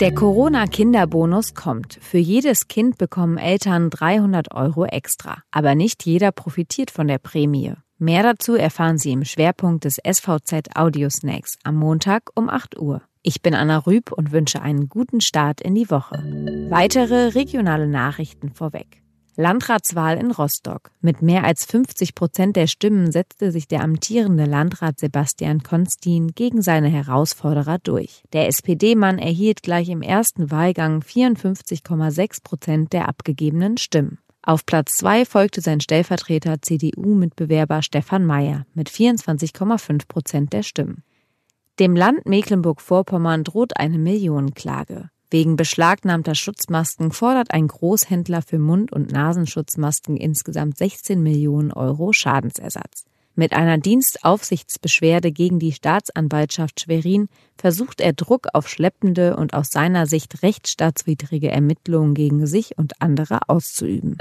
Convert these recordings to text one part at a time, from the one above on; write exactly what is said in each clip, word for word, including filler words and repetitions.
Der Corona-Kinderbonus kommt. Für jedes Kind bekommen Eltern dreihundert Euro extra. Aber nicht jeder profitiert von der Prämie. Mehr dazu erfahren Sie im Schwerpunkt des S V Z Audiosnacks am Montag um acht Uhr. Ich bin Anna Rüb und wünsche einen guten Start in die Woche. Weitere regionale Nachrichten vorweg. Landratswahl in Rostock. Mit mehr als fünfzig Prozent der Stimmen setzte sich der amtierende Landrat Sebastian Constien gegen seine Herausforderer durch. Der S P D-Mann erhielt gleich im ersten Wahlgang vierundfünfzig Komma sechs Prozent der abgegebenen Stimmen. Auf Platz zwei folgte sein Stellvertreter C D U-Mitbewerber Stefan Mayer mit vierundzwanzig Komma fünf Prozent der Stimmen. Dem Land Mecklenburg-Vorpommern droht eine Millionenklage. Wegen beschlagnahmter Schutzmasken fordert ein Großhändler für Mund- und Nasenschutzmasken insgesamt sechzehn Millionen Euro Schadensersatz. Mit einer Dienstaufsichtsbeschwerde gegen die Staatsanwaltschaft Schwerin versucht er Druck auf schleppende und aus seiner Sicht rechtsstaatswidrige Ermittlungen gegen sich und andere auszuüben.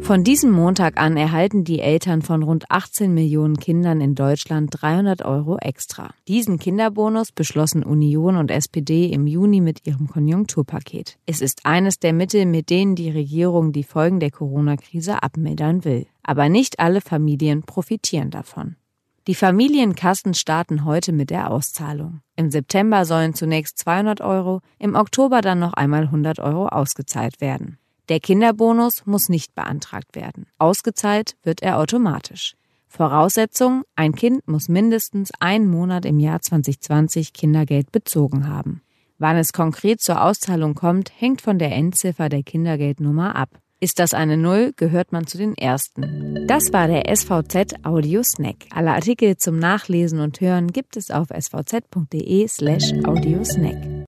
Von diesem Montag an erhalten die Eltern von rund achtzehn Millionen Kindern in Deutschland dreihundert Euro extra. Diesen Kinderbonus beschlossen Union und S P D im Juni mit ihrem Konjunkturpaket. Es ist eines der Mittel, mit denen die Regierung die Folgen der Corona-Krise abmildern will. Aber nicht alle Familien profitieren davon. Die Familienkassen starten heute mit der Auszahlung. Im September sollen zunächst zweihundert Euro, im Oktober dann noch einmal hundert Euro ausgezahlt werden. Der Kinderbonus muss nicht beantragt werden. Ausgezahlt wird er automatisch. Voraussetzung: Ein Kind muss mindestens einen Monat im Jahr zwanzig zwanzig Kindergeld bezogen haben. Wann es konkret zur Auszahlung kommt, hängt von der Endziffer der Kindergeldnummer ab. Ist das eine Null, gehört man zu den Ersten. Das war der S V Z Audio Snack. Alle Artikel zum Nachlesen und Hören gibt es auf s v z punkt d e slash audiosnack.